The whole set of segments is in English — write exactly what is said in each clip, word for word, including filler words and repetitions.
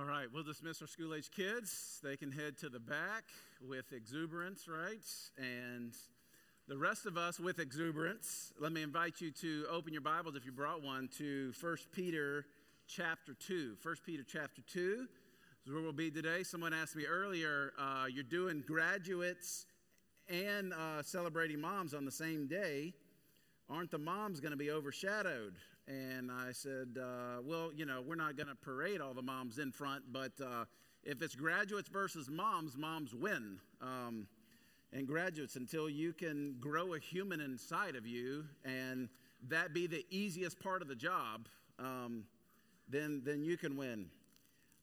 All right, we'll dismiss our school-age kids. They can head to the back with exuberance, right? And the rest of us with exuberance. Let me invite you to open your Bibles, if you brought one, to First Peter chapter two. First Peter chapter two is where we'll be today. Someone asked me earlier, uh, you're doing graduates and uh, celebrating moms on the same day. Aren't the moms going to be overshadowed? And I said, uh, well, you know, we're not going to parade all the moms in front, but uh, if it's graduates versus moms, moms win. Um, and graduates, until you can grow a human inside of you and that be the easiest part of the job, um, then then you can win.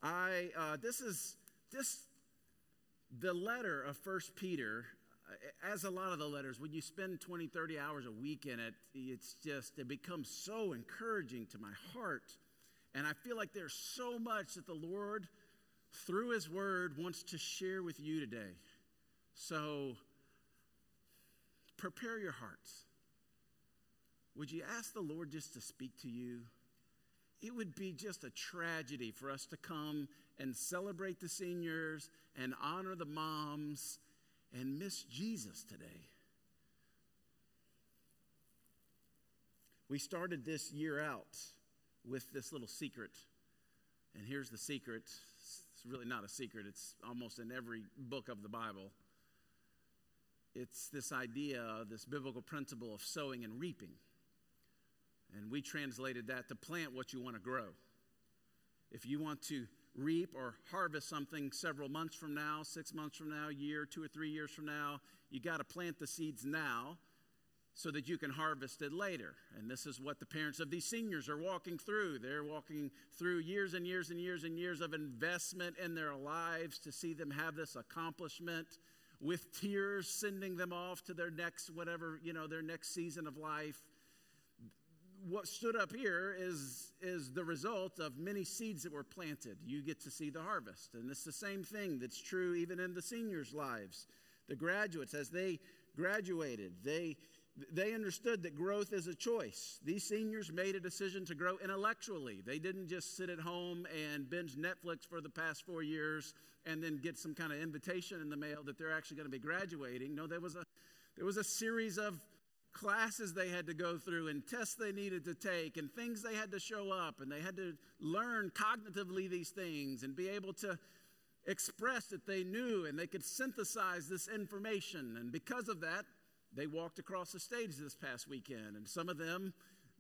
I uh, this is this the letter of First Peter. As a lot of the letters, when you spend twenty, thirty hours a week in it, it's just, it becomes so encouraging to my heart. And I feel like there's so much that the Lord, through His Word, wants to share with you today. So, prepare your hearts. Would you ask the Lord just to speak to you? It would be just a tragedy for us to come and celebrate the seniors and honor the moms and miss Jesus today. We started this year out with this little secret. And here's the secret. It's really not a secret. It's almost in every book of the Bible. It's this idea, this biblical principle of sowing and reaping. And we translated that to plant what you want to grow. If you want to reap or harvest something several months from now, six months from now, a year, two or three years from now, you got to plant the seeds now so that you can harvest it later. And this is what the parents of these seniors are walking through. They're walking through years and years and years and years of investment in their lives to see them have this accomplishment, with tears sending them off to their next whatever, you know, their next season of life. What stood up here is is the result of many seeds that were planted. You get to see the harvest. And it's the same thing that's true even in the seniors' lives. The graduates, as they graduated, they they understood that growth is a choice. These seniors made a decision to grow intellectually. They didn't just sit at home and binge Netflix for the past four years and then get some kind of invitation in the mail that they're actually going to be graduating. No, there was a there was a series of classes they had to go through, and tests they needed to take, and things they had to show up, and they had to learn cognitively these things and be able to express that they knew and they could synthesize this information. And because of that, they walked across the stage this past weekend, and some of them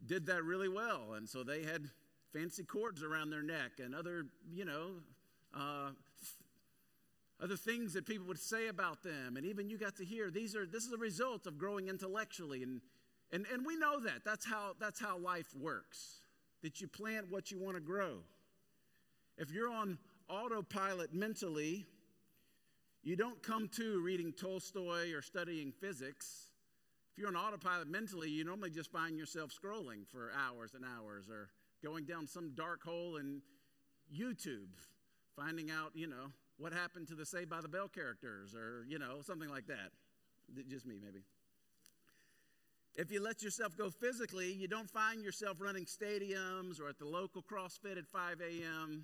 did that really well, and so they had fancy cords around their neck and other, you know, uh, other things that people would say about them. And even you got to hear, these are this is a result of growing intellectually. And and and we know that. That's how that's how life works. That you plant what you want to grow. If you're on autopilot mentally, you don't come to reading Tolstoy or studying physics. If you're on autopilot mentally, you normally just find yourself scrolling for hours and hours, or going down some dark hole in YouTube, finding out, you know, what happened to the Saved by the Bell characters, or, you know, something like that. Just me, maybe. If you let yourself go physically, you don't find yourself running stadiums or at the local CrossFit at five a.m.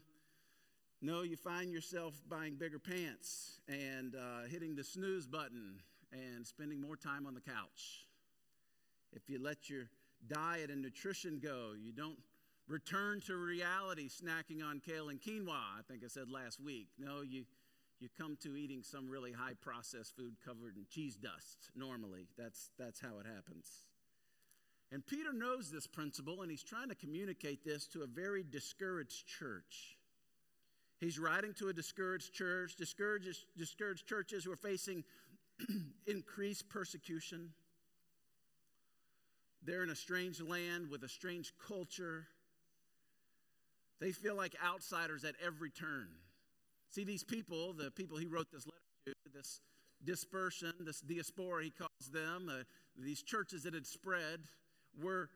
No, you find yourself buying bigger pants and uh, hitting the snooze button and spending more time on the couch. If you let your diet and nutrition go, you don't return to reality snacking on kale and quinoa, I think I said last week. No, you you come to eating some really high-processed food covered in cheese dust normally. That's, that's how it happens. And Peter knows this principle, and he's trying to communicate this to a very discouraged church. He's writing to a discouraged church, discouraged, discouraged churches who are facing increased persecution. They're in a strange land with a strange culture. They feel like outsiders at every turn. See, these people, the people he wrote this letter to, this dispersion, this diaspora he calls them, uh, these churches that had spread, were,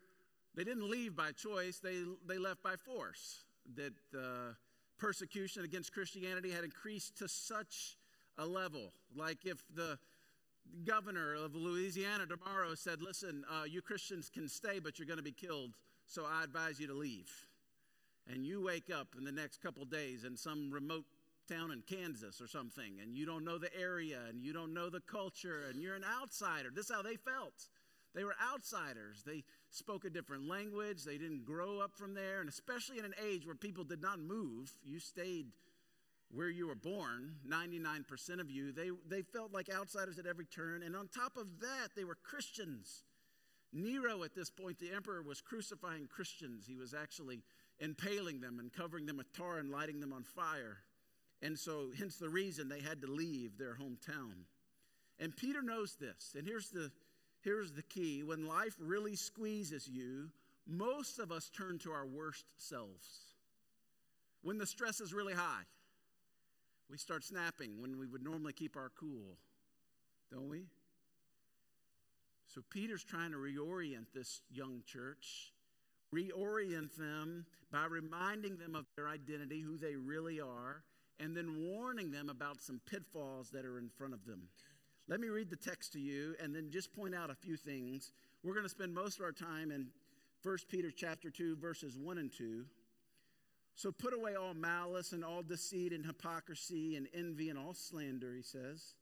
they didn't leave by choice, they, they left by force. That uh, persecution against Christianity had increased to such a level. Like if the governor of Louisiana tomorrow said, listen, uh, you Christians can stay, but you're going to be killed, so I advise you to leave. and you wake up in the next couple days in some remote town in Kansas or something, and you don't know the area, and you don't know the culture, and you're an outsider. This is how they felt. They were outsiders. They spoke a different language. They didn't grow up from there. And especially in an age where people did not move, you stayed where you were born, ninety-nine percent of you, they, they felt like outsiders at every turn. And on top of that, they were Christians. Nero, at this point, the emperor, was crucifying Christians. He was actually impaling them and covering them with tar and lighting them on fire. And so, hence the reason they had to leave their hometown. And Peter knows this. And here's the Here's the key. When life really squeezes you, most of us turn to our worst selves. When the stress is really high, we start snapping when we would normally keep our cool, don't we? So Peter's trying to reorient this young church, reorient them by reminding them of their identity, who they really are, and then warning them about some pitfalls that are in front of them. Let me read the text to you and then just point out a few things. We're going to spend most of our time in First Peter chapter two, verses one and two. So put away all malice and all deceit and hypocrisy and envy and all slander, he says.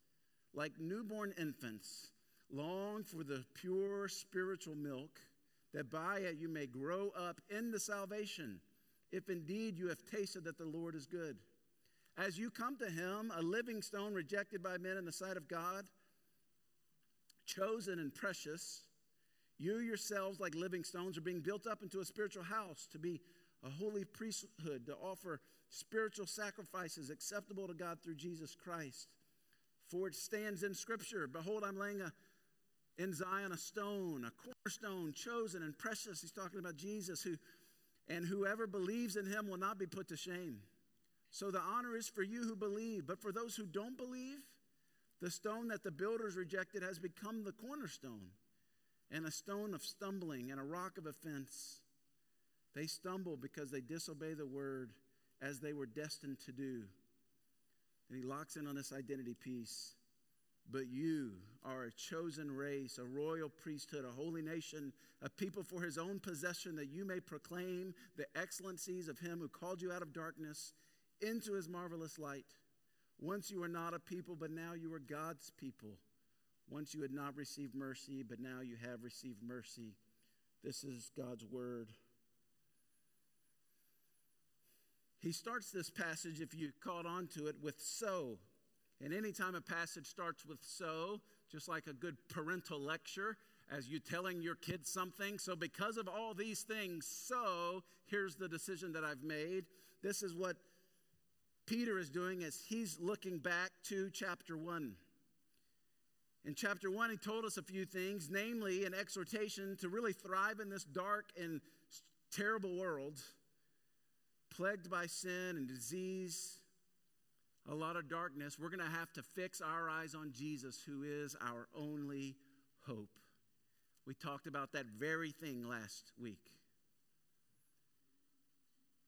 Like newborn infants, long for the pure spiritual milk, that by it you may grow up into salvation, if indeed you have tasted that the Lord is good. As you come to him, a living stone rejected by men in the sight of God, chosen and precious, you yourselves, like living stones, are being built up into a spiritual house to be a holy priesthood, to offer spiritual sacrifices acceptable to God through Jesus Christ. For it stands in Scripture, behold, I'm laying a, in Zion a stone, a cornerstone, chosen and precious. He's talking about Jesus, who, and whoever believes in him will not be put to shame. So the honor is for you who believe, but for those who don't believe, the stone that the builders rejected has become the cornerstone, and a stone of stumbling and a rock of offense. They stumble because they disobey the word, as they were destined to do. And he locks in on this identity piece. But you are a chosen race, a royal priesthood, a holy nation, a people for his own possession, that you may proclaim the excellencies of him who called you out of darkness into his marvelous light. Once you were not a people, but now you are God's people. Once you had not received mercy, but now you have received mercy. This is God's word. He starts this passage, if you caught on to it, with so. And anytime a passage starts with so, just like a good parental lecture, as you telling your kids something, so because of all these things, so here's the decision that I've made. This is what Peter is doing as he's looking back to chapter one. In chapter one, he told us a few things, namely an exhortation to really thrive in this dark and terrible world, plagued by sin and disease, a lot of darkness. We're going to have to fix our eyes on Jesus, who is our only hope. We talked about that very thing last week.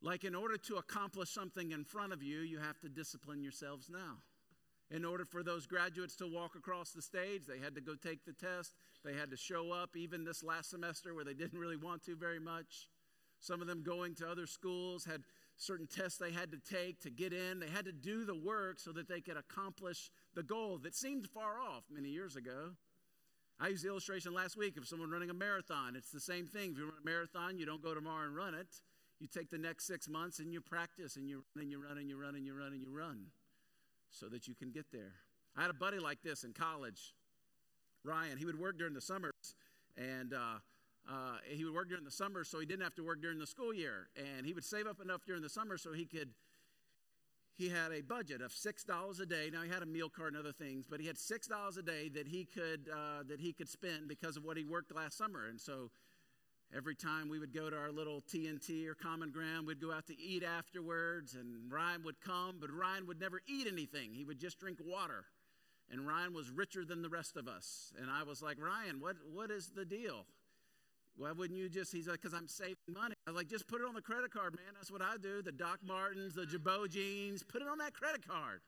Like in order to accomplish something in front of you, you have to discipline yourselves now. In order for those graduates to walk across the stage, they had to go take the test. They had to show up, even this last semester where they didn't really want to very much. Some of them going to other schools had certain tests they had to take to get in. They had to do the work so that they could accomplish the goal that seemed far off many years ago. I used the illustration last week of someone running a marathon. It's the same thing. If you run a marathon, you don't go tomorrow and run it. You take the next six months and you practice and you run and you run and you run and you run and you run so that you can get there. I had a buddy like this in college, Ryan. He would work during the summers and uh, uh, he would work during the summer so he didn't have to work during the school year. And he would save up enough during the summer so he could, he had a budget of six dollars a day. Now he had a meal card and other things, but he had six dollars a day that he could uh, that he could spend because of what he worked last summer. And so every time we would go to our little T N T or Common Ground, we'd go out to eat afterwards, and Ryan would come, but Ryan would never eat anything. He would just drink water, and Ryan was richer than the rest of us. And I was like, Ryan, what what is the deal? Why wouldn't you just, he's like, because I'm saving money. I was like, just put it on the credit card, man. That's what I do. The Doc Martens, the Jabot jeans, put it on that credit card.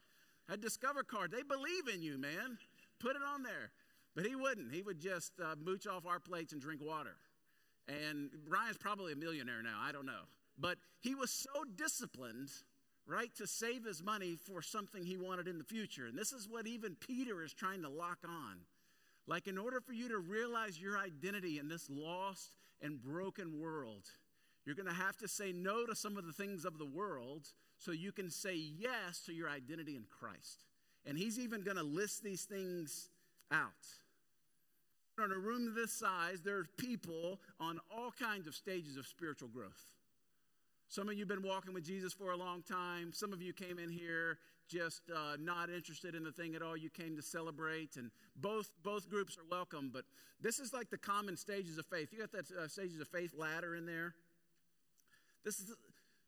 That Discover card, they believe in you, man. Put it on there. But he wouldn't. He would just uh, mooch off our plates and drink water. And Ryan's probably a millionaire now. I don't know. But he was so disciplined, right, to save his money for something he wanted in the future. And this is what even Peter is trying to lock on. Like, in order for you to realize your identity in this lost and broken world, you're going to have to say no to some of the things of the world so you can say yes to your identity in Christ. And he's even going to list these things out. In a room this size, there are people on all kinds of stages of spiritual growth. Some of you have been walking with Jesus for a long time. Some of you came in here just uh, not interested in the thing at all. You came to celebrate, and both both groups are welcome. But this is like the common stages of faith. You got that uh, stages of faith ladder in there. This is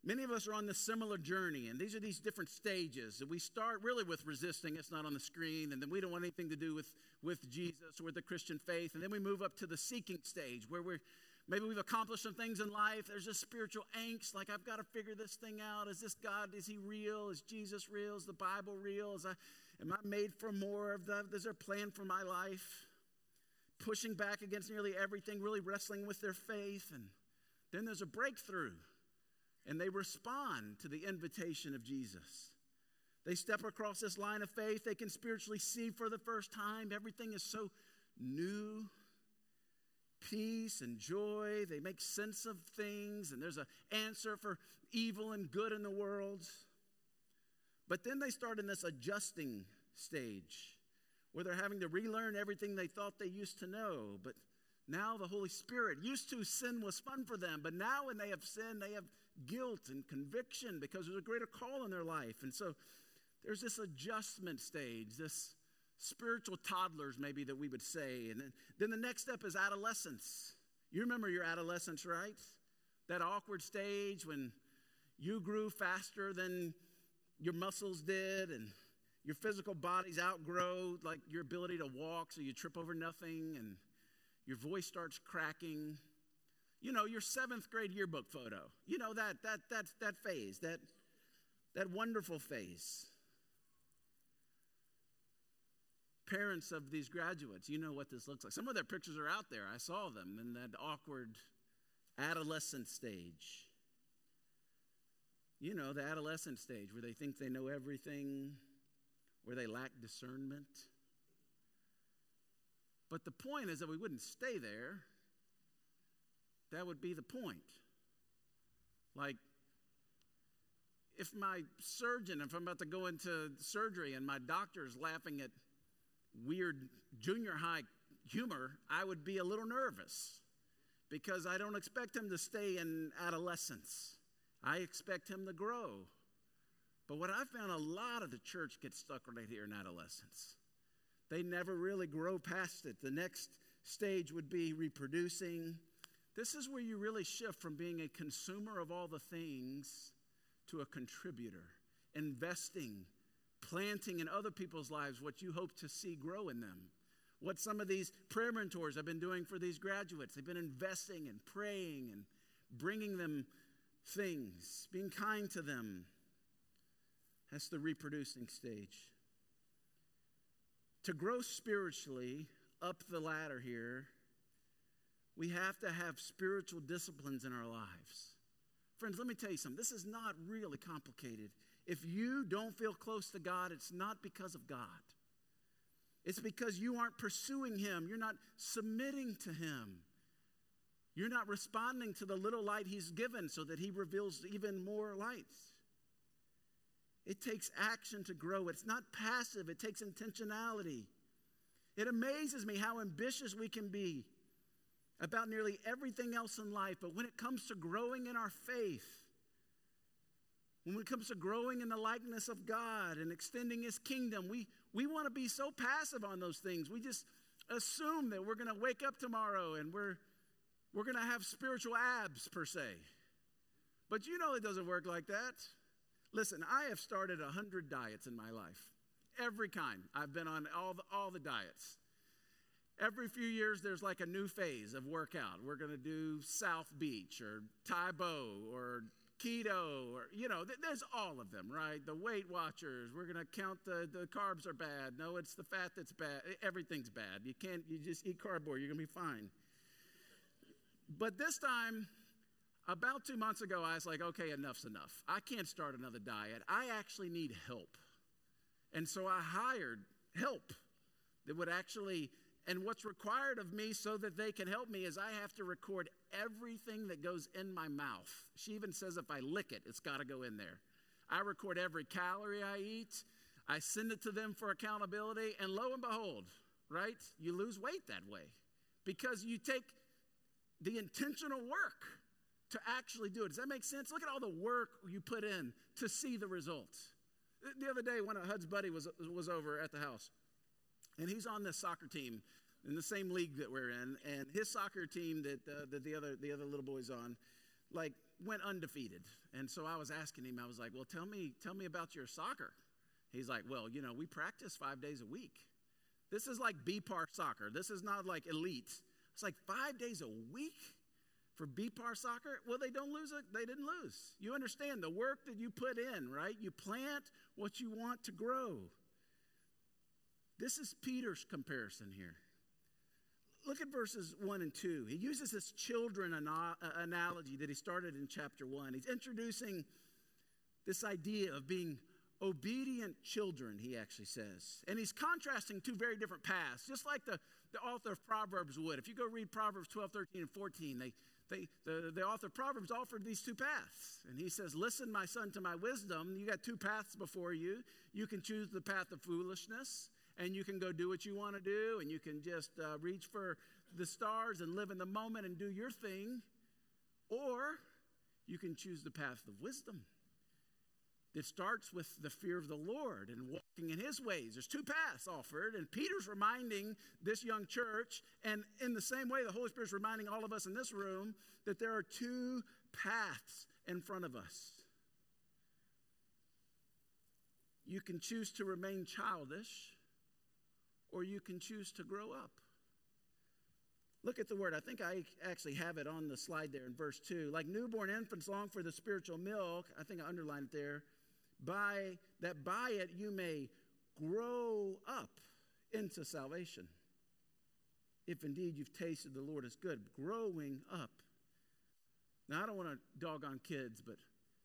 many of us are on this similar journey, and these are these different stages. And we start really with resisting. It's not on the screen, and then we don't want anything to do with with Jesus or the Christian faith. And then we move up to the seeking stage, where we're maybe we've accomplished some things in life. There's this spiritual angst, like, I've got to figure this thing out. Is this God, is he real? Is Jesus real? Is the Bible real? Is I, am I made for more of the, is there a plan for my life? Pushing back against nearly everything, really wrestling with their faith. And then there's a breakthrough, and they respond to the invitation of Jesus. They step across this line of faith. They can spiritually see for the first time. Everything is so new. Peace and joy, they make sense of things, and there's an answer for evil and good in the world. But then they start in this adjusting stage, where they're having to relearn everything they thought they used to know. But now the Holy Spirit, used to sin was fun for them, but now when they have sinned, they have guilt and conviction because there's a greater call in their life. And so there's this adjustment stage, this spiritual toddlers, maybe, that we would say. And then, then the next step is adolescence. You remember your adolescence, right? That awkward stage when you grew faster than your muscles did, and your physical bodies outgrow, like, your ability to walk, so you trip over nothing, and your voice starts cracking. You know, your seventh grade yearbook photo. You know, that that that that phase, that that wonderful phase. Parents of these graduates, you know what this looks like. Some of their pictures are out there. I saw them in that awkward adolescent stage. You know, the adolescent stage where they think they know everything, where they lack discernment. But the point is that we wouldn't stay there. That would be the point. Like, if my surgeon, if I'm about to go into surgery and my doctor's laughing at weird junior high humor, I would be a little nervous because I don't expect him to stay in adolescence. I expect him to grow. But what I found, a lot of the church gets stuck right here in adolescence. They never really grow past it. The next stage would be reproducing. This is where you really shift from being a consumer of all the things to a contributor, investing, planting in other people's lives what you hope to see grow in them. What some of these prayer mentors have been doing for these graduates. They've been investing and praying and bringing them things, being kind to them. That's the reproducing stage. To grow spiritually up the ladder here, we have to have spiritual disciplines in our lives. Friends, let me tell you something. This is not really complicated. If you don't feel close to God, it's not because of God. It's because you aren't pursuing him. You're not submitting to him. You're not responding to the little light he's given so that he reveals even more lights. It takes action to grow. It's not passive. It takes intentionality. It amazes me how ambitious we can be about nearly everything else in life. But when it comes to growing in our faith, when it comes to growing in the likeness of God and extending his kingdom, we, we want to be so passive on those things. We just assume that we're going to wake up tomorrow and we're, we're going to have spiritual abs, per se. But you know it doesn't work like that. Listen, I have started one hundred diets in my life. Every kind. I've been on all the, all the diets. Every few years, there's like a new phase of workout. We're going to do South Beach or Tai Bo or keto, or, you know, th- there's all of them, right? The Weight Watchers, we're going to count the, the carbs are bad. No, it's the fat that's bad. Everything's bad. You can't, you just eat cardboard. You're going to be fine. But this time, About two months ago, I was like, okay, enough's enough. I can't start another diet. I actually need help. And so I hired help that would actually, and what's required of me so that they can help me is I have to record everything that goes in my mouth. She even says if I lick it, it's got to go in there. I record every calorie I eat. I send it to them for accountability. And lo and behold, right, you lose weight that way because you take the intentional work to actually do it. Does that make sense? Look at all the work you put in to see the results. The other day, one of Hud's buddy was was over at the house, and he's on this soccer team in the same league that we're in. And his soccer team that uh, that the other the other little boy's on, like, went undefeated. And so I was asking him, I was like, "Well, tell me tell me about your soccer." He's like, "Well, you know, we practice five days a week. This is like B P A R soccer. This is not like elite. It's like five days a week for B P A R soccer." Well, they don't lose it. They didn't lose. You understand the work that you put in, right? You plant what you want to grow. This is Peter's comparison here. Look at verses one and two. He uses this children ana- analogy that he started in chapter one. He's introducing this idea of being obedient children, he actually says. And he's contrasting two very different paths, just like the, the author of Proverbs would. If you go read Proverbs twelve, thirteen, and fourteen, they, they, the, the author of Proverbs offered these two paths. And he says, listen, my son, to my wisdom. You got two paths before you. You can choose the path of foolishness, and you can go do what you want to do, and you can just uh, reach for the stars and live in the moment and do your thing. Or you can choose the path of wisdom. It starts with the fear of the Lord and walking in his ways. There's two paths offered, and Peter's reminding this young church, and in the same way the Holy Spirit's reminding all of us in this room, that there are two paths in front of us. You can choose to remain childish, or you can choose to grow up. Look at the word. I think I actually have it on the slide there in verse two. Like newborn infants long for the spiritual milk. I think I underlined it there. By that by it you may grow up into salvation. If indeed you've tasted the Lord is good. Growing up. Now I don't want to dog on kids, but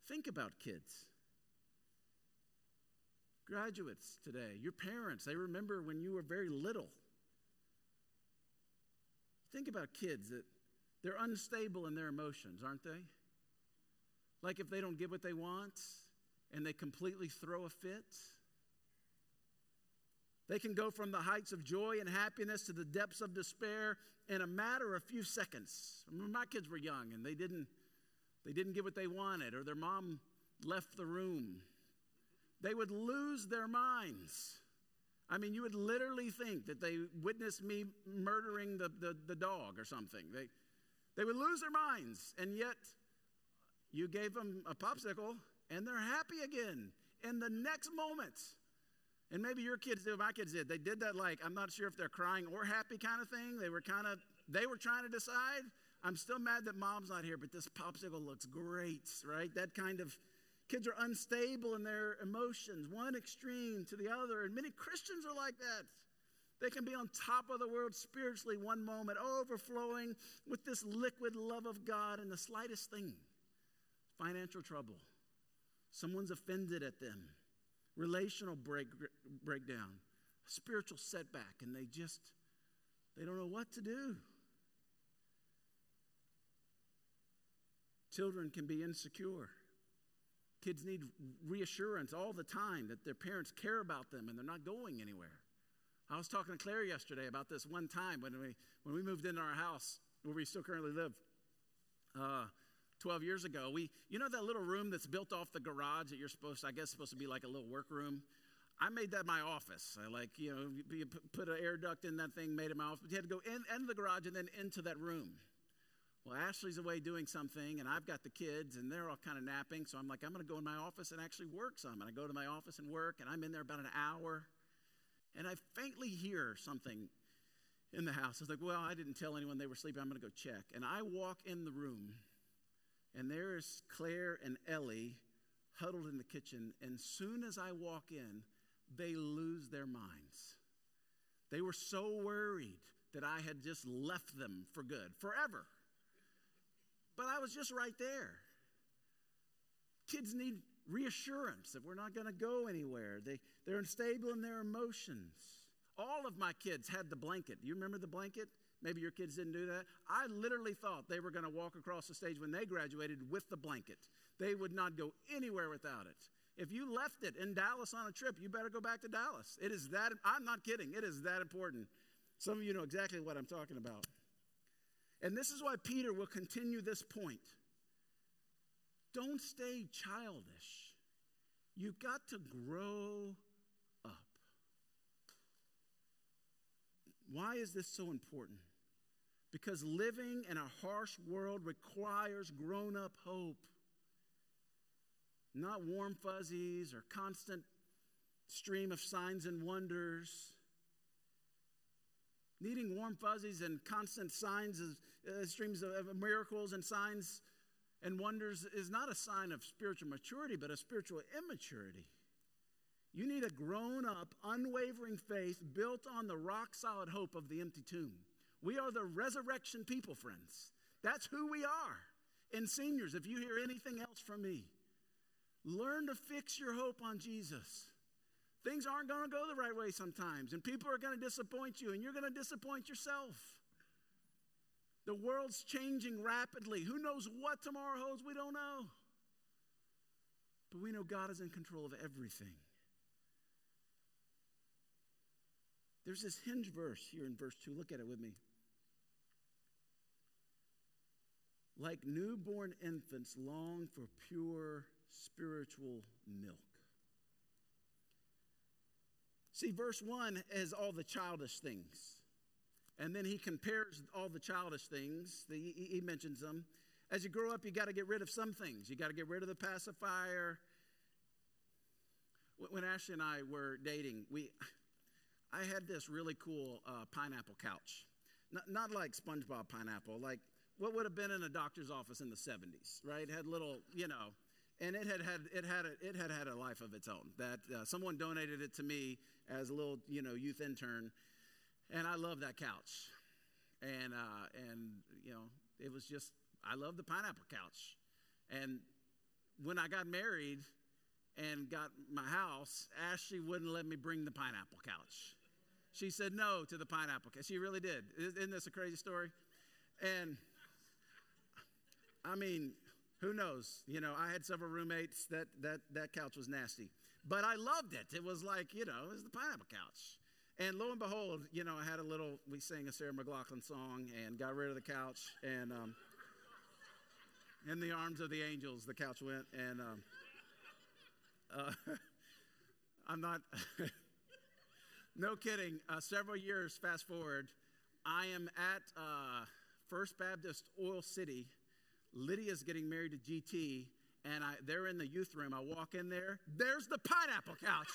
think about kids. Graduates today, your parents, they remember when you were very little. Think about kids that they're unstable in their emotions, aren't they? Like if they don't get what they want and they completely throw a fit. They can go from the heights of joy and happiness to the depths of despair in a matter of a few seconds. I remember my kids were young and they didn't they didn't get what they wanted, or their mom left the room. They would lose their minds. I mean, you would literally think that they witnessed me murdering the, the, the dog or something. They they would lose their minds, and yet you gave them a popsicle, and they're happy again in the next moment. And maybe your kids did what my kids did. They did that like, I'm not sure if they're crying or happy kind of thing. They were kind of, they were trying to decide. I'm still mad that mom's not here, but this popsicle looks great, right? That kind of... Kids are unstable in their emotions, one extreme to the other. And many Christians are like that. They can be on top of the world spiritually one moment, overflowing with this liquid love of God, and the slightest thing, financial trouble, someone's offended at them, relational break, breakdown, spiritual setback, and they just, they don't know what to do. Children can be insecure. Kids need reassurance all the time that their parents care about them and they're not going anywhere. I was talking to Claire yesterday about this one time when we when we moved into our house where we still currently live uh, twelve years ago. We, you know that little room that's built off the garage that you're supposed to, I guess supposed to be like a little workroom? I made that my office. I like, you know, you put an air duct in that thing, made it my office. But you had to go in, into the garage and then into that room. Well, Ashley's away doing something, and I've got the kids, and they're all kind of napping, so I'm like, I'm going to go in my office and actually work some. And I go to my office and work, and I'm in there about an hour, and I faintly hear something in the house. I was like, well, I didn't tell anyone they were sleeping. I'm going to go check. And I walk in the room, and there is Claire and Ellie huddled in the kitchen, and soon as I walk in, they lose their minds. They were so worried that I had just left them for good, forever. But I was just right there. Kids need reassurance that we're not going to go anywhere. They, they're unstable in their emotions. All of my kids had the blanket. Do you remember the blanket? Maybe your kids didn't do that. I literally thought they were going to walk across the stage when they graduated with the blanket. They would not go anywhere without it. If you left it in Dallas on a trip, you better go back to Dallas. It is that, I'm not kidding, it is that important. Some of you know exactly what I'm talking about. And this is why Peter will continue this point. Don't stay childish. You've got to grow up. Why is this so important? Because living in a harsh world requires grown-up hope. Not warm fuzzies or constant stream of signs and wonders. Needing warm fuzzies and constant signs, of, uh, streams of, of miracles and signs and wonders is not a sign of spiritual maturity, but a spiritual immaturity. You need a grown-up, unwavering faith built on the rock-solid hope of the empty tomb. We are the resurrection people, friends. That's who we are. And seniors, if you hear anything else from me, learn to fix your hope on Jesus. Things aren't going to go the right way sometimes, and people are going to disappoint you, and you're going to disappoint yourself. The world's changing rapidly. Who knows what tomorrow holds? We don't know. But we know God is in control of everything. There's this hinge verse here in verse two. Look at it with me. Like newborn infants long for pure spiritual milk. See, verse one has all the childish things. And then he compares all the childish things. The, he, he mentions them. As you grow up, you got to get rid of some things. You got to get rid of the pacifier. When Ashley and I were dating, we, I had this really cool uh, pineapple couch. Not, not like SpongeBob pineapple, like what would have been in a doctor's office in the seventies, right? Had little, you know. And it had had it had a, it had had a life of its own. That uh, someone donated it to me as a little, you know, youth intern, and I love that couch. And uh, and you know, it was just I love the pineapple couch. And when I got married and got my house, Ashley wouldn't let me bring the pineapple couch. She said no to the pineapple couch. She really did. Isn't this a crazy story? And I mean. Who knows? You know, I had several roommates. That that that couch was nasty. But I loved it. It was like, you know, it was the pineapple couch. And lo and behold, you know, I had a little, we sang a Sarah McLachlan song and got rid of the couch. And um, in the arms of the angels, the couch went. And um, uh, I'm not, no kidding. Uh, several years, fast forward, I am at uh, First Baptist Oil City. Lydia's getting married to G T, and I, they're in the youth room. I walk in there. There's the pineapple couch.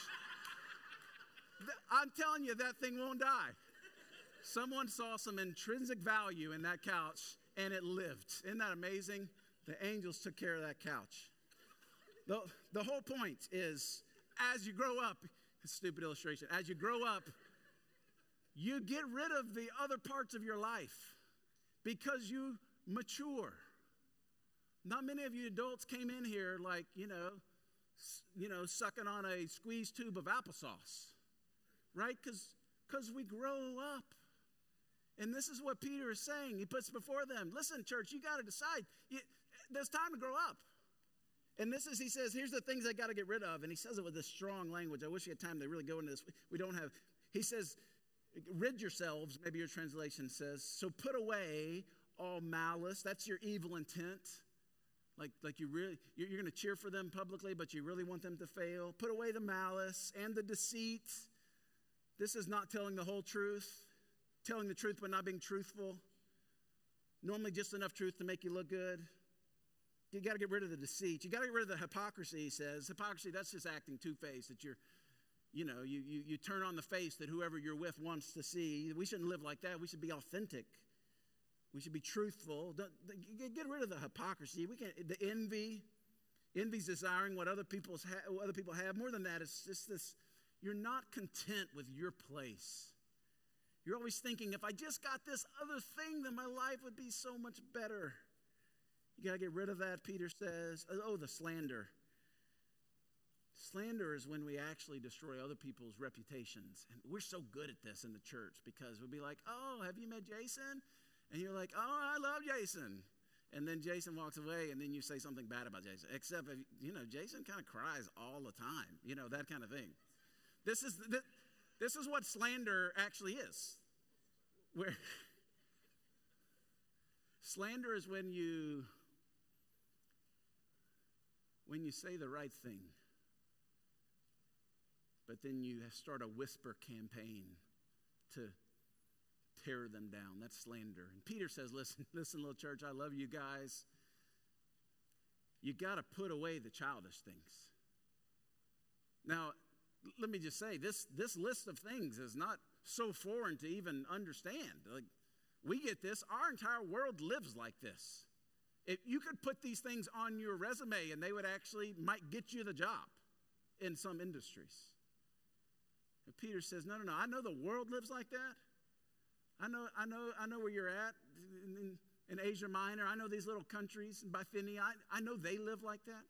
I'm telling you, that thing won't die. Someone saw some intrinsic value in that couch, and it lived. Isn't that amazing? The angels took care of that couch. The, the whole point is, as you grow up, stupid illustration, as you grow up, you get rid of the other parts of your life because you mature. Not many of you adults came in here like, you know, you know, sucking on a squeeze tube of applesauce, right? Because because we grow up. And this is what Peter is saying. He puts before them, listen, church, you got to decide. You, there's time to grow up. And this is, he says, here's the things I got to get rid of. And he says it with this strong language. I wish we had time to really go into this. We don't have, he says, rid yourselves, maybe your translation says. So put away all malice. That's your evil intent. Like, like you really, you're, you're going to cheer for them publicly, but you really want them to fail. Put away the malice and the deceit. This is not telling the whole truth. Telling the truth but not being truthful. Normally just enough truth to make you look good. You got to get rid of the deceit. You got to get rid of the hypocrisy, he says. Hypocrisy, that's just acting two-faced. That you're, you know, you, you, you turn on the face that whoever you're with wants to see. We shouldn't live like that. We should be authentic. We should be truthful. Don't, get rid of the hypocrisy. We can the envy. Envy's desiring what other people's ha- what other people have. More than that, it's just this: you're not content with your place. You're always thinking, if I just got this other thing, then my life would be so much better. You got to get rid of that, Peter says. Oh, the slander. Slander is when we actually destroy other people's reputations. And we're so good at this in the church because we'll be like, oh, have you met Jason? And you're like, oh, I love Jason. And then Jason walks away, and then you say something bad about Jason. Except, if, you know, Jason kind of cries all the time. You know, that kind of thing. This is this, this is what slander actually is. Where slander is when you when you say the right thing, but then you start a whisper campaign to tear them down. That's slander. And Peter says, listen, listen, little church, I love you guys. You got to put away the childish things. Now, let me just say, this this list of things is not so foreign to even understand. Like, we get this. Our entire world lives like this. If you could put these things on your resume, and they would actually might get you the job in some industries. And Peter says, no, no, no, I know the world lives like that. I know, I know, I know where you're at in, in Asia Minor. I know these little countries in Bithynia. I, I know they live like that.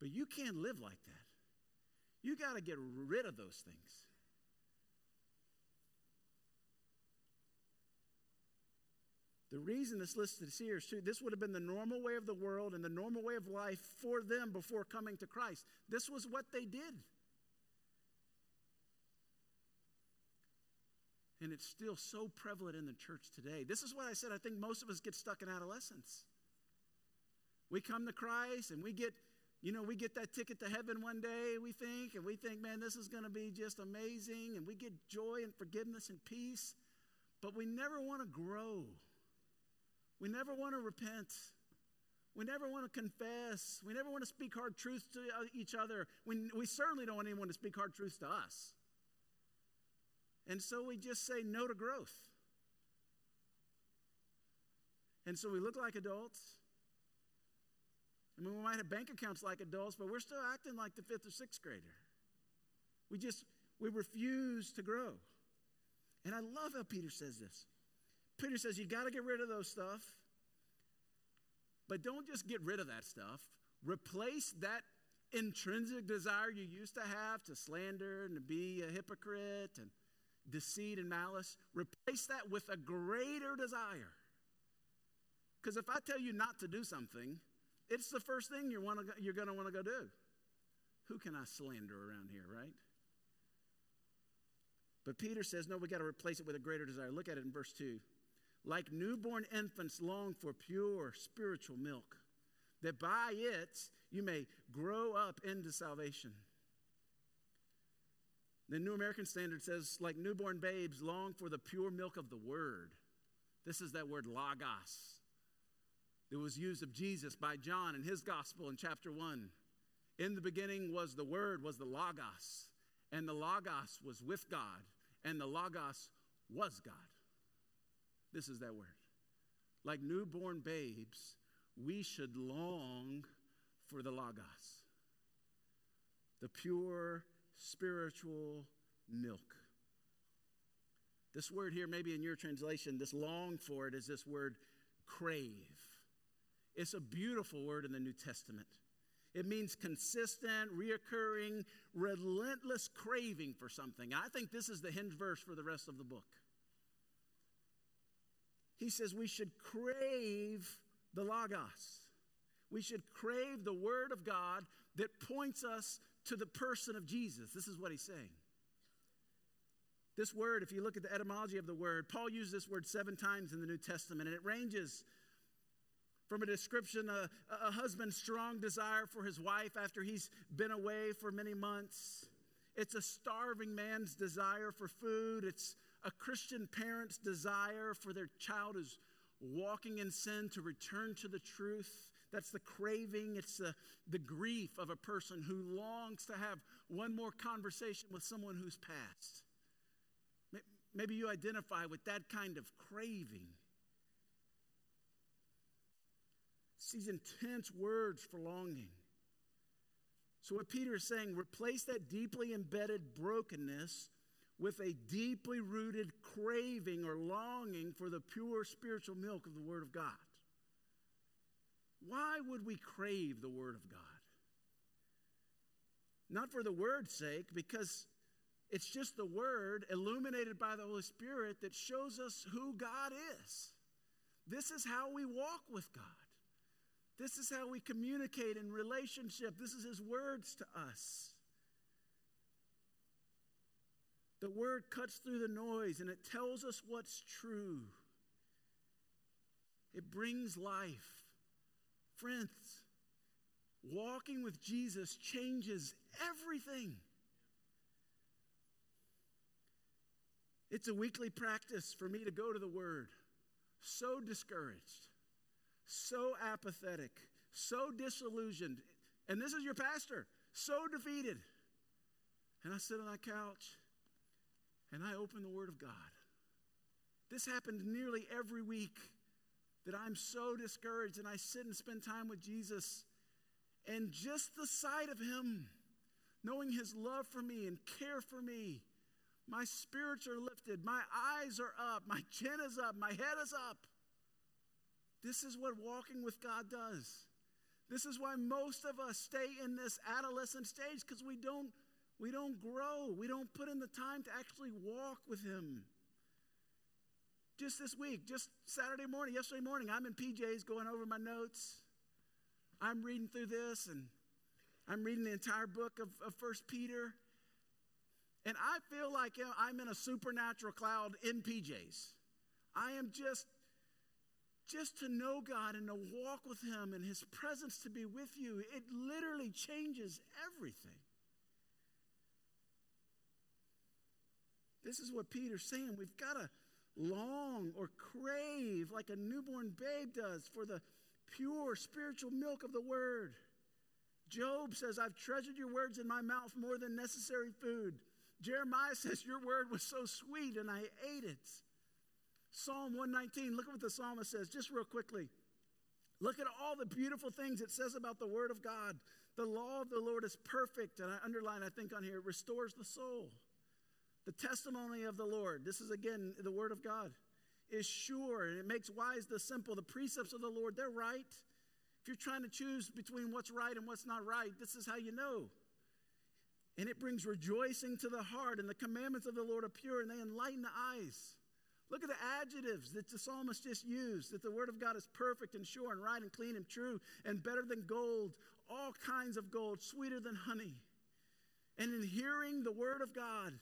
But you can't live like that. You got to get rid of those things. The reason this listed here is too, this would have been the normal way of the world and the normal way of life for them before coming to Christ. This was what they did. And it's still so prevalent in the church today. This is what I said. I think most of us get stuck in adolescence. We come to Christ and we get, you know, we get that ticket to heaven one day, we think, and we think, man, this is going to be just amazing. And we get joy and forgiveness and peace. But we never want to grow. We never want to repent. We never want to confess. We never want to speak hard truths to each other. We, we certainly don't want anyone to speak hard truths to us. And so we just say no to growth. And so we look like adults. I mean, we might have bank accounts like adults, but we're still acting like the fifth or sixth grader. We just, we refuse to grow. And I love how Peter says this. Peter says, you got to get rid of those stuff. But don't just get rid of that stuff. Replace that intrinsic desire you used to have to slander and to be a hypocrite and deceit and malice, replace that with a greater desire. Because if I tell you not to do something, it's the first thing you're, wanna, you're going to want to go do. Who can I slander around here, right? But Peter says, no, we got to replace it with a greater desire. Look at it in verse two. Like newborn infants long for pure spiritual milk, that by it you may grow up into salvation. The New American Standard says, like newborn babes long for the pure milk of the word. This is that word logos that was used of Jesus by John in his gospel in chapter one. In the beginning was the word, was the logos, and the logos was with God, and the logos was God. This is that word. Like newborn babes, we should long for the logos, the pure spiritual milk. This word here, maybe in your translation, this long for it is this word crave. It's a beautiful word in the New Testament. It means consistent, reoccurring, relentless craving for something. I think this is the hinge verse for the rest of the book. He says we should crave the logos. We should crave the word of God that points us to the person of Jesus. This is what he's saying. This word, if you look at the etymology of the word, Paul used this word seven times in the New Testament, and it ranges from a description, a, a husband's strong desire for his wife after he's been away for many months. It's a starving man's desire for food. It's a Christian parent's desire for their child who's walking in sin to return to the truth. That's the craving. It's the, the grief of a person who longs to have one more conversation with someone who's passed. Maybe you identify with that kind of craving. It's these intense words for longing. So what Peter is saying, replace that deeply embedded brokenness with a deeply rooted craving or longing for the pure spiritual milk of the Word of God. Why would we crave the Word of God? Not for the Word's sake, because it's just the Word illuminated by the Holy Spirit that shows us who God is. This is how we walk with God. This is how we communicate in relationship. This is His words to us. The Word cuts through the noise and it tells us what's true. It brings life. Friends, walking with Jesus changes everything. It's a weekly practice for me to go to the Word. So discouraged, so apathetic, so disillusioned. And this is your pastor, so defeated. And I sit on that couch and I open the Word of God. This happened nearly every week, that I'm so discouraged and I sit and spend time with Jesus. And just the sight of Him, knowing His love for me and care for me, my spirits are lifted, my eyes are up, my chin is up, my head is up. This is what walking with God does. This is why most of us stay in this adolescent stage, because we don't, we don't grow. We don't put in the time to actually walk with Him. Just this week, just Saturday morning, yesterday morning, I'm in P Js going over my notes. I'm reading through this, and I'm reading the entire book of, of First Peter. And I feel like, you know, I'm in a supernatural cloud in P Js. I am just, just to know God and to walk with Him and His presence to be with you, it literally changes everything. This is what Peter's saying. We've got to long or crave, like a newborn babe does, for the pure spiritual milk of the Word. Job says, I've treasured your words in my mouth more than necessary food. Jeremiah says, your word was so sweet and I ate it. Psalm one nineteen, look at what the psalmist says, just real quickly. Look at all the beautiful things it says about the Word of God. The law of the Lord is perfect, and I underline, I think, on here, it restores the soul. The testimony of the Lord, this is again the Word of God, is sure, and it makes wise the simple. The precepts of the Lord, they're right. If you're trying to choose between what's right and what's not right, this is how you know. And it brings rejoicing to the heart, and the commandments of the Lord are pure, and they enlighten the eyes. Look at the adjectives that the psalmist just used, that the Word of God is perfect and sure and right and clean and true and better than gold, all kinds of gold, sweeter than honey. And in hearing the Word of God,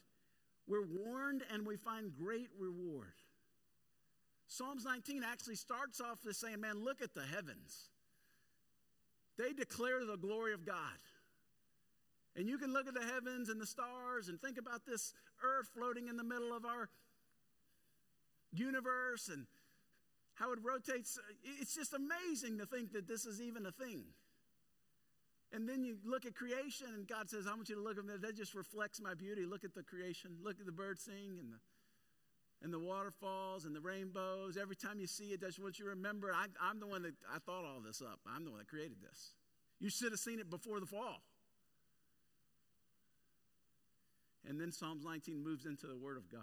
we're warned and we find great reward. Psalms nineteen actually starts off with saying, man, look at the heavens. They declare the glory of God. And you can look at the heavens and the stars and think about this earth floating in the middle of our universe and how it rotates. It's just amazing to think that this is even a thing. And then you look at creation and God says, I want you to look at that. That just reflects my beauty. Look at the creation. Look at the birds sing and the, and the waterfalls and the rainbows. Every time you see it, that's what you remember. I, I'm the one that I thought all this up. I'm the one that created this. You should have seen it before the fall. And then Psalms nineteen moves into the Word of God.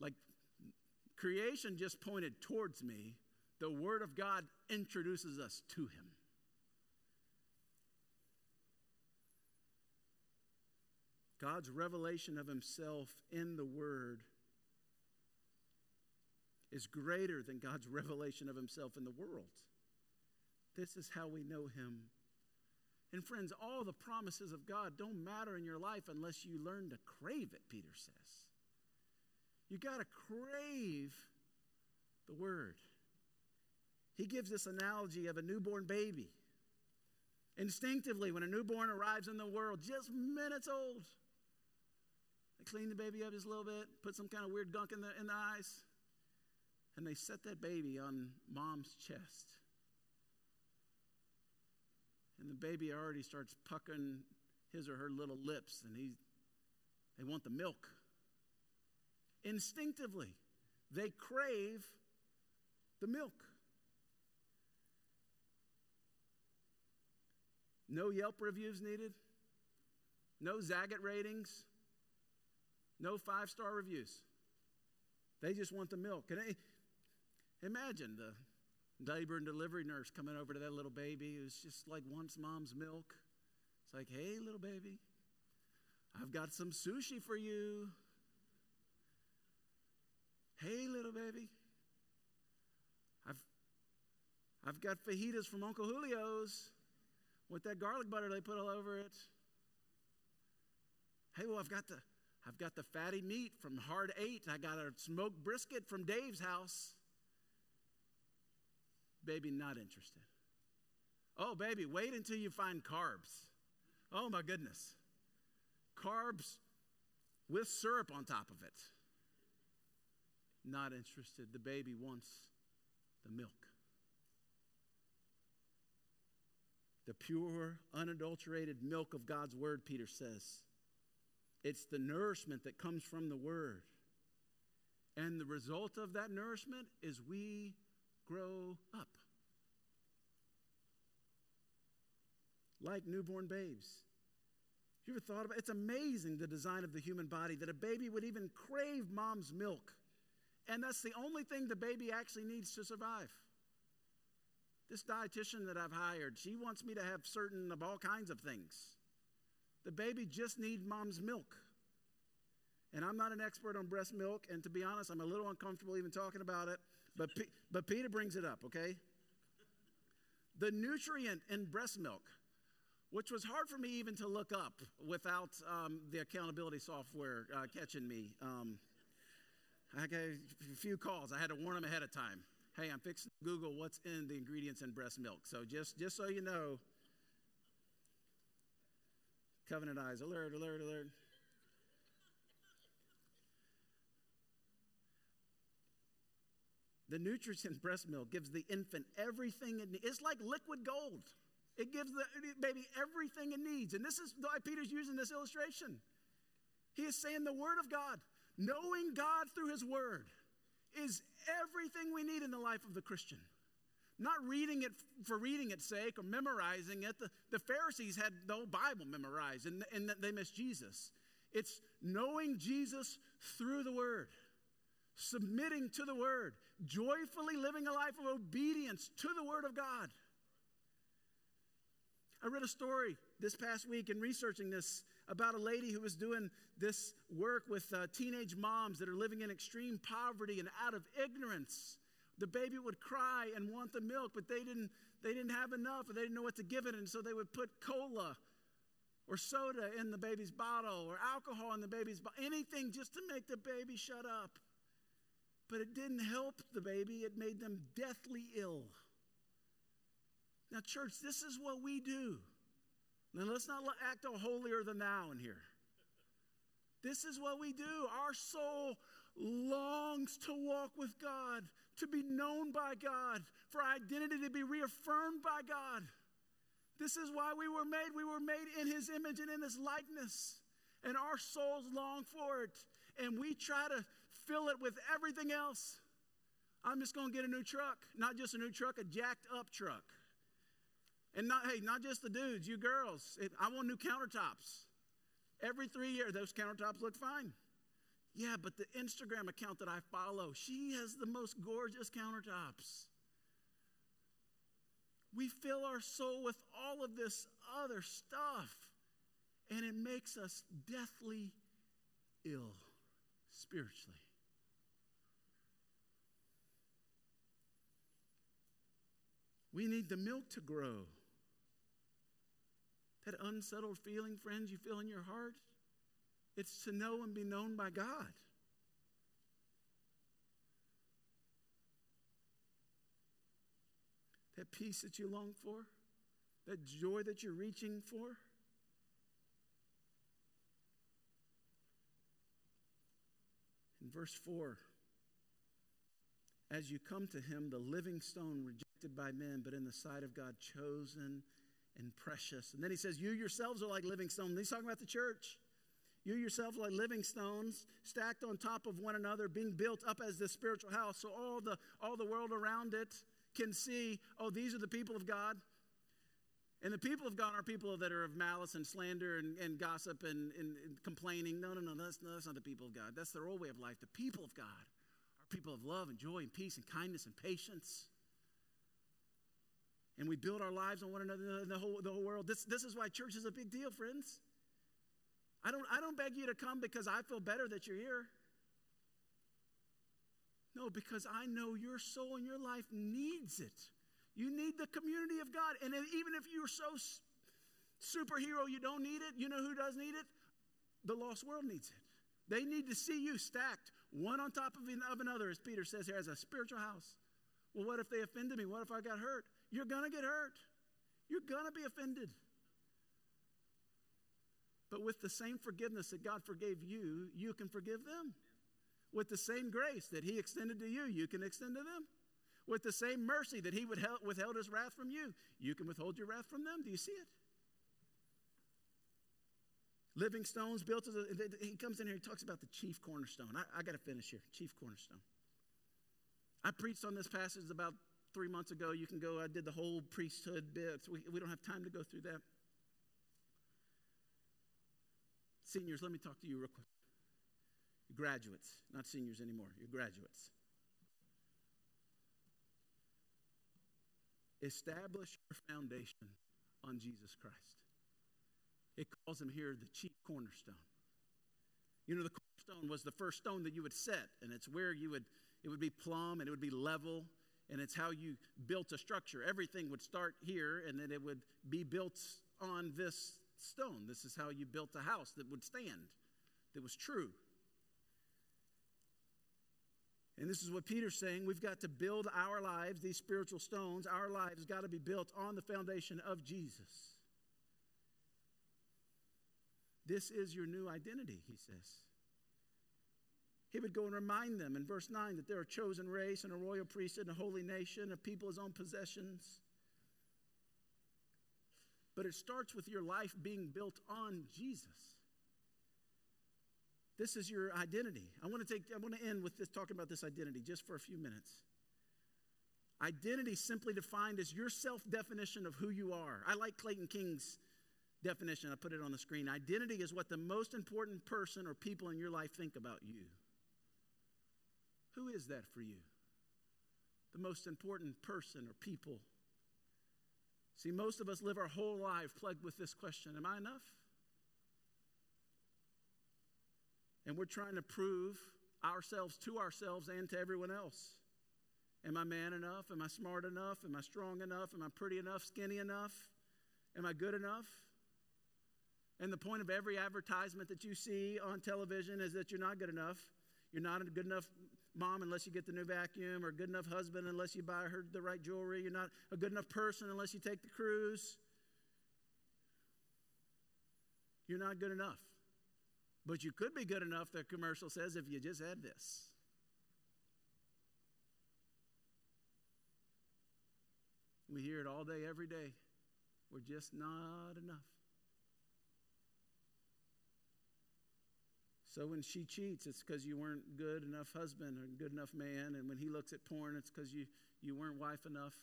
Like creation just pointed towards me, the Word of God introduces us to Him. God's revelation of Himself in the Word is greater than God's revelation of Himself in the world. This is how we know Him. And friends, all the promises of God don't matter in your life unless you learn to crave it, Peter says. You got to crave the Word. He gives this analogy of a newborn baby. Instinctively, when a newborn arrives in the world, just minutes old, they clean the baby up just a little bit, put some kind of weird gunk in the, in the eyes, and they set that baby on mom's chest. And the baby already starts puckering his or her little lips, and he, they want the milk. Instinctively, they crave the milk. No Yelp reviews needed. No Zagat ratings. No five-star reviews. They just want the milk. And they, imagine the diaper and delivery nurse coming over to that little baby who's just like wants mom's milk. It's like, hey, little baby, I've got some sushi for you. Hey, little baby, I've I've got fajitas from Uncle Julio's with that garlic butter they put all over it. Hey, well, I've got the I've got the fatty meat from Hard Eight. I got a smoked brisket from Dave's house. Baby, not interested. Oh, baby, wait until you find carbs. Oh, my goodness. Carbs with syrup on top of it. Not interested. The baby wants the milk. The pure, unadulterated milk of God's word, Peter says. It's the nourishment that comes from the word. And the result of that nourishment is we grow up. Like newborn babes. You ever thought about it? It's amazing the design of the human body that a baby would even crave mom's milk. And that's the only thing the baby actually needs to survive. This dietitian that I've hired, she wants me to have certain of all kinds of things. The baby just needs mom's milk. And I'm not an expert on breast milk, and to be honest, I'm a little uncomfortable even talking about it. But, P- but Peter brings it up, okay? The nutrient in breast milk, which was hard for me even to look up without um, the accountability software uh, catching me. Um, I got a few calls. I had to warn them ahead of time. Hey, I'm fixing to Google what's in the ingredients in breast milk. So just, just so you know, Covenant Eyes, alert, alert, alert. The nutrients in breast milk gives the infant everything it needs. It's like liquid gold. It gives the baby everything it needs. And this is why Peter's using this illustration. He is saying the word of God, knowing God through his word, is everything we need in the life of the Christian. Not reading it for reading its sake or memorizing it. The, the Pharisees had the whole Bible memorized, and, and they missed Jesus. It's knowing Jesus through the word, submitting to the word, joyfully living a life of obedience to the word of God. I read a story this past week in researching this about a lady who was doing this work with uh, teenage moms that are living in extreme poverty and out of ignorance. The baby would cry and want the milk, but they didn't, they didn't have enough, or they didn't know what to give it, and so they would put cola or soda in the baby's bottle or alcohol in the baby's bottle, anything just to make the baby shut up. But it didn't help the baby. It made them deathly ill. Now, church, this is what we do. Now, let's not act all holier than thou in here. This is what we do. Our soul longs to walk with God, to be known by God, for our identity to be reaffirmed by God. This is why we were made. We were made in his image and in his likeness. And our souls long for it. And we try to fill it with everything else. I'm just going to get a new truck. Not just a new truck, a jacked up truck. And not, hey, not just the dudes, you girls. It, I want new countertops. Every three years, those countertops look fine. Yeah, but the Instagram account that I follow, she has the most gorgeous countertops. We fill our soul with all of this other stuff, and it makes us deathly ill spiritually. We need the milk to grow. That unsettled feeling, friends, you feel in your heart, it's to know and be known by God. That peace that you long for, that joy that you're reaching for. In verse four, as you come to him, the living stone rejected by men, but in the sight of God chosen and precious. And then he says, you yourselves are like living stones. He's talking about the church. You yourselves are like living stones, stacked on top of one another, being built up as this spiritual house. So all the all the world around it can see, oh, these are the people of God. And the people of God are people that are of malice and slander and, and gossip and, and, and complaining. No, no, no, that's, no, that's not the people of God. That's their old way of life. The people of God are people of love and joy and peace and kindness and patience. and we build our lives on one another and the whole, the whole world. This, this is why church is a big deal, friends. I don't, I don't beg you to come because I feel better that you're here. No, because I know your soul and your life needs it. You need the community of God. And even if you're so superhero you don't need it, you know who does need it? The lost world needs it. They need to see you stacked, one on top of another, as Peter says here, as a spiritual house. Well, what if they offended me? What if I got hurt? You're going to get hurt. You're going to be offended. But with the same forgiveness that God forgave you, you can forgive them. With the same grace that he extended to you, you can extend to them. With the same mercy that he withheld his wrath from you, you can withhold your wrath from them. Do you see it? Living stones built as a, he comes in here, he talks about the chief cornerstone. I, I got to finish here, chief cornerstone. I preached on this passage about three months ago. You can go, I did the whole priesthood bit. We, we don't have time to go through that. Seniors, let me talk to you real quick. You're graduates, not seniors anymore. You're graduates. Establish your foundation on Jesus Christ. It calls him here the chief cornerstone. You know, the cornerstone was the first stone that you would set, and it's where you would, it would be plumb, and it would be level, and it's how you built a structure. Everything would start here, and then it would be built on this stone. This is how you built a house that would stand, that was true. And this is what Peter's saying. We've got to build our lives, these spiritual stones, our lives got to be built on the foundation of Jesus. This is your new identity, he says. He would go and remind them in verse nine that they're a chosen race and a royal priesthood and a holy nation, a people his own possessions. But it starts with your life being built on Jesus. This is your identity. I want to take, I want to end with this, talking about this identity just for a few minutes. Identity simply defined as your self-definition of who you are. I like Clayton King's definition. I put it on the screen. Identity is what the most important person or people in your life think about you. Who is that for you? The most important person or people. See, most of us live our whole life plagued with this question, am I enough? And we're trying to prove ourselves to ourselves and to everyone else. Am I man enough? Am I smart enough? Am I strong enough? Am I pretty enough? Skinny enough? Am I good enough? And the point of every advertisement that you see on television is that you're not good enough. You're not a good enough mom unless you get the new vacuum, or a good enough husband unless you buy her the right jewelry. You're not a good enough person unless you take the cruise. You're not good enough. But you could be good enough, the commercial says, if you just had this. We hear it all day, every day. We're just not enough. So when she cheats, it's because you weren't good enough husband or good enough man. And when he looks at porn, it's because you, you weren't wife enough.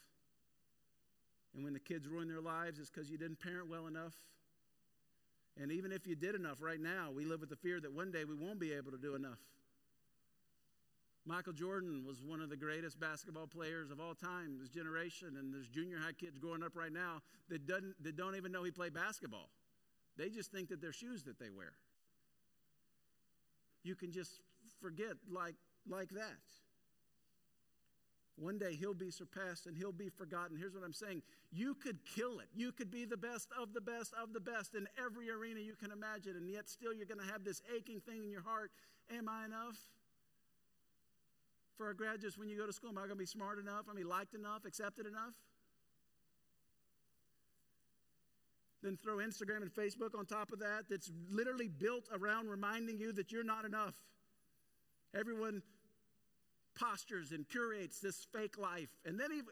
And when the kids ruin their lives, it's because you didn't parent well enough. And even if you did enough right now, we live with the fear that one day we won't be able to do enough. Michael Jordan was one of the greatest basketball players of all time, his generation, and there's junior high kids growing up right now that, doesn't, that don't even know he played basketball. They just think that they're shoes that they wear. You can just forget like, like that. One day he'll be surpassed and he'll be forgotten. Here's what I'm saying. You could kill it. You could be the best of the best of the best in every arena you can imagine, and yet still you're going to have this aching thing in your heart. Am I enough? For our graduates, when you go to school, am I going to be smart enough? Am I liked enough? Accepted enough? Then throw Instagram and Facebook on top of that. That's literally built around reminding you that you're not enough. Everyone postures and curates this fake life. And then even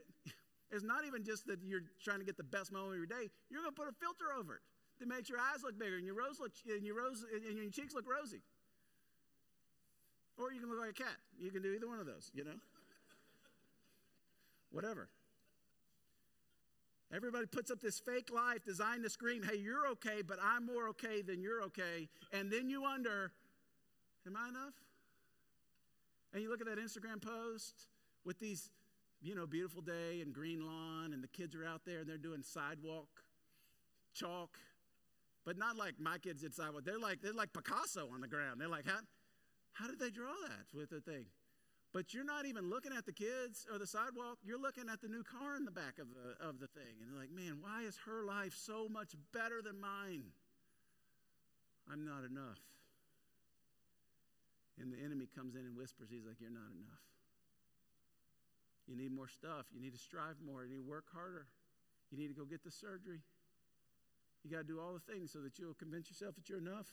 it's not even just that you're trying to get the best moment of your day. You're going to put a filter over it that makes your eyes look bigger and your rose look and your rose and your cheeks look rosy. Or you can look like a cat. You can do either one of those, you know. Whatever. Everybody puts up this fake life designed to scream, hey, you're okay, but I'm more okay than you're okay. And then you wonder, am I enough? And you look at that Instagram post with these you know, beautiful day and green lawn, and the kids are out there and they're doing sidewalk chalk, but not like my kids did sidewalk. They're like they're like Picasso on the ground. They're like, how how did they draw that with the thing? But you're not even looking at the kids or the sidewalk. You're looking at the new car in the back of the of the thing, and they're like, man, why is her life so much better than mine? I'm not enough. And the enemy comes in and whispers, he's like, you're not enough. You need more stuff. You need to strive more. You need to work harder. You need to go get the surgery. You got to do all the things so that you'll convince yourself that you're enough.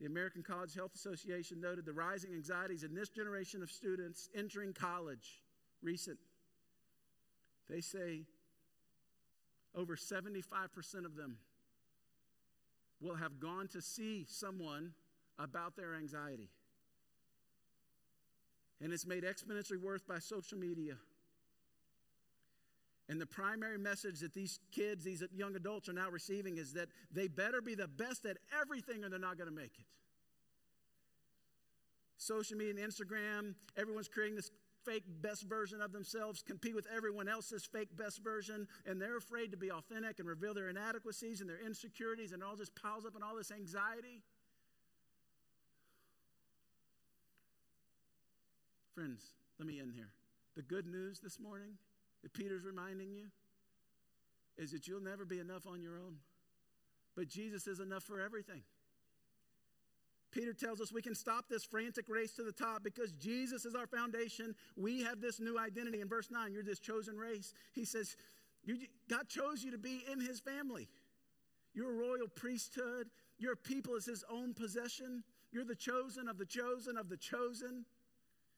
The American College Health Association noted the rising anxieties in this generation of students entering college, recent. They say over seventy-five percent of them will have gone to see someone about their anxiety. And it's made exponentially worse by social media. And the primary message that these kids, these young adults are now receiving is that they better be the best at everything or they're not going to make it. Social media and Instagram, everyone's creating this fake best version of themselves, compete with everyone else's fake best version, and they're afraid to be authentic and reveal their inadequacies and their insecurities, and it all just piles up in all this anxiety. Friends, let me end here. The good news this morning that Peter's reminding you is that you'll never be enough on your own. But Jesus is enough for everything. Peter tells us we can stop this frantic race to the top because Jesus is our foundation. We have this new identity. In verse nine, you're this chosen race. He says, you, God chose you to be in his family. You're a royal priesthood. Your people is his own possession. You're the chosen of the chosen of the chosen.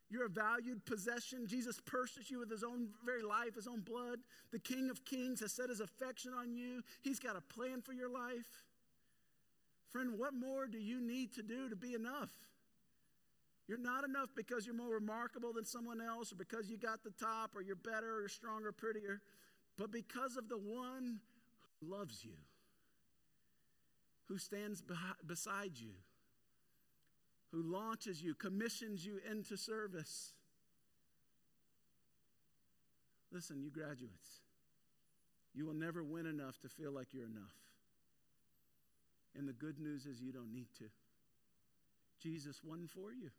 You're a valued possession. Jesus purchased you with his own very life, his own blood. The King of Kings has set his affection on you. He's got a plan for your life. Friend, what more do you need to do to be enough? You're not enough because you're more remarkable than someone else, or because you got the top, or you're better, or you're stronger, prettier, but because of the one who loves you, who stands beside you, who launches you, commissions you into service. Listen, you graduates, you will never win enough to feel like you're enough. And the good news is you don't need to. Jesus won for you.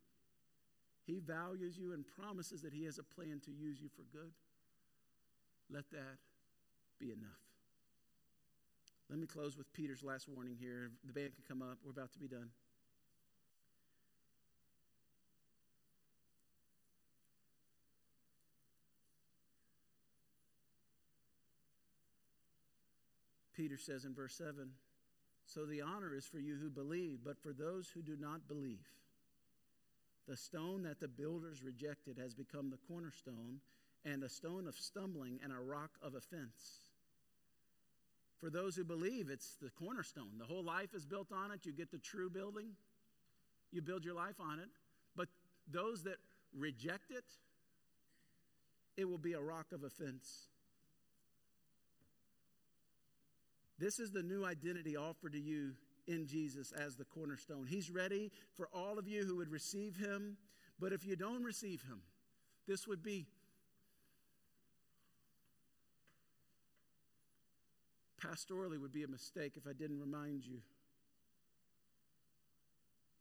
He values you and promises that he has a plan to use you for good. Let that be enough. Let me close with Peter's last warning here. The band can come up. We're about to be done. Peter says in verse seven, so the honor is for you who believe, but for those who do not believe, the stone that the builders rejected has become the cornerstone, and a stone of stumbling and a rock of offense. For those who believe, it's the cornerstone. The whole life is built on it. You get the true building. You build your life on it. But those that reject it, it will be a rock of offense. This is the new identity offered to you in Jesus as the cornerstone. He's ready for all of you who would receive him. But if you don't receive him, this would be pastorally would be a mistake if I didn't remind you.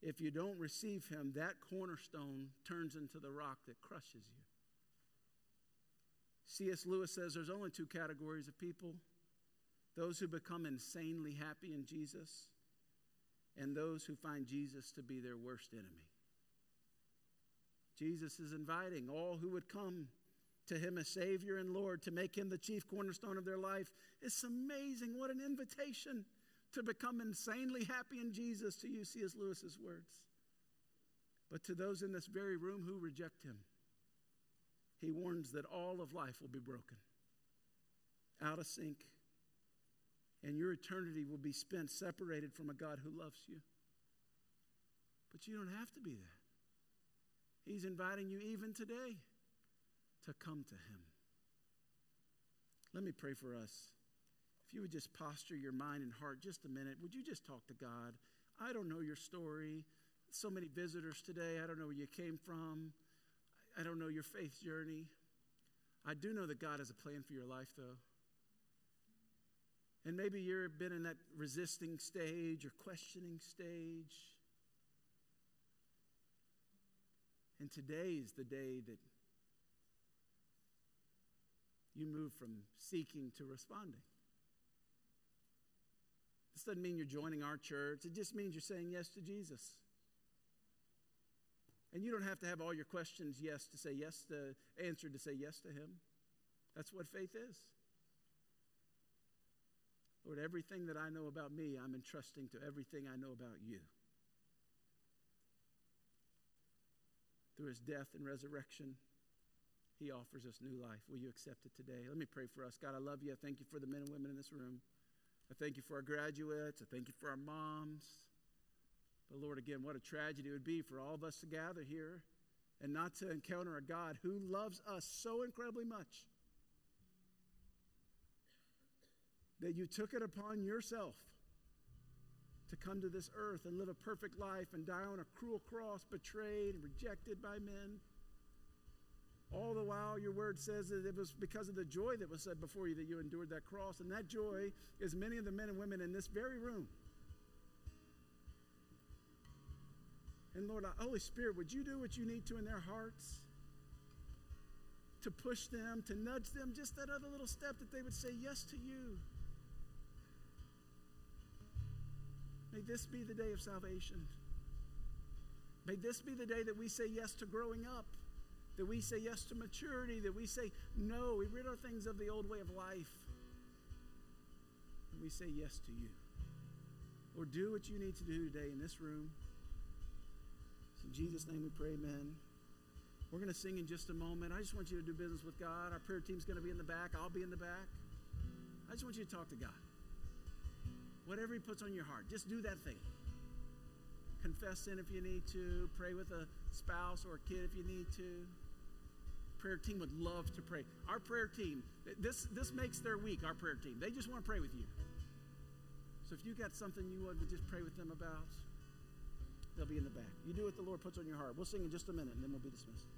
If you don't receive him, that cornerstone turns into the rock that crushes you. C S Lewis says there's only two categories of people. Those who become insanely happy in Jesus, and those who find Jesus to be their worst enemy. Jesus is inviting all who would come to him as Savior and Lord, to make him the chief cornerstone of their life. It's amazing. What an invitation to become insanely happy in Jesus, to use C S Lewis's words. But to those in this very room who reject him, he warns that all of life will be broken, out of sync, and your eternity will be spent separated from a God who loves you. But you don't have to be that. He's inviting you even today to come to him. Let me pray for us. If you would just posture your mind and heart just a minute, would you just talk to God? I don't know your story. So many visitors today. I don't know where you came from. I don't know your faith journey. I do know that God has a plan for your life, though. And maybe you've been in that resisting stage or questioning stage. And today is the day that you move from seeking to responding. This doesn't mean you're joining our church. It just means you're saying yes to Jesus. And you don't have to have all your questions yes to say yes to, answered to say yes to him. That's what faith is. Lord, everything that I know about me, I'm entrusting to everything I know about you. Through his death and resurrection, he offers us new life. Will you accept it today? Let me pray for us. God, I love you. I thank you for the men and women in this room. I thank you for our graduates. I thank you for our moms. But Lord, again, what a tragedy it would be for all of us to gather here and not to encounter a God who loves us so incredibly much that you took it upon yourself to come to this earth and live a perfect life and die on a cruel cross, betrayed and rejected by men. All the while, your word says that it was because of the joy that was set before you that you endured that cross. And that joy is many of the men and women in this very room. And Lord, Holy Spirit, would you do what you need to in their hearts to push them, to nudge them, just that other little step that they would say yes to you. May this be the day of salvation. May this be the day that we say yes to growing up, that we say yes to maturity, that we say no, we rid our things of the old way of life, and we say yes to you. Lord, do what you need to do today in this room. It's in Jesus' name we pray, amen. We're going to sing in just a moment. I just want you to do business with God. Our prayer team's going to be in the back. I'll be in the back. I just want you to talk to God. Whatever he puts on your heart, just do that thing. Confess sin if you need to. Pray with a spouse or a kid if you need to. Prayer team would love to pray. Our prayer team, this, this makes their week, our prayer team. They just want to pray with you. So if you got something you want to just pray with them about, they'll be in the back. You do what the Lord puts on your heart. We'll sing in just a minute, and then we'll be dismissed.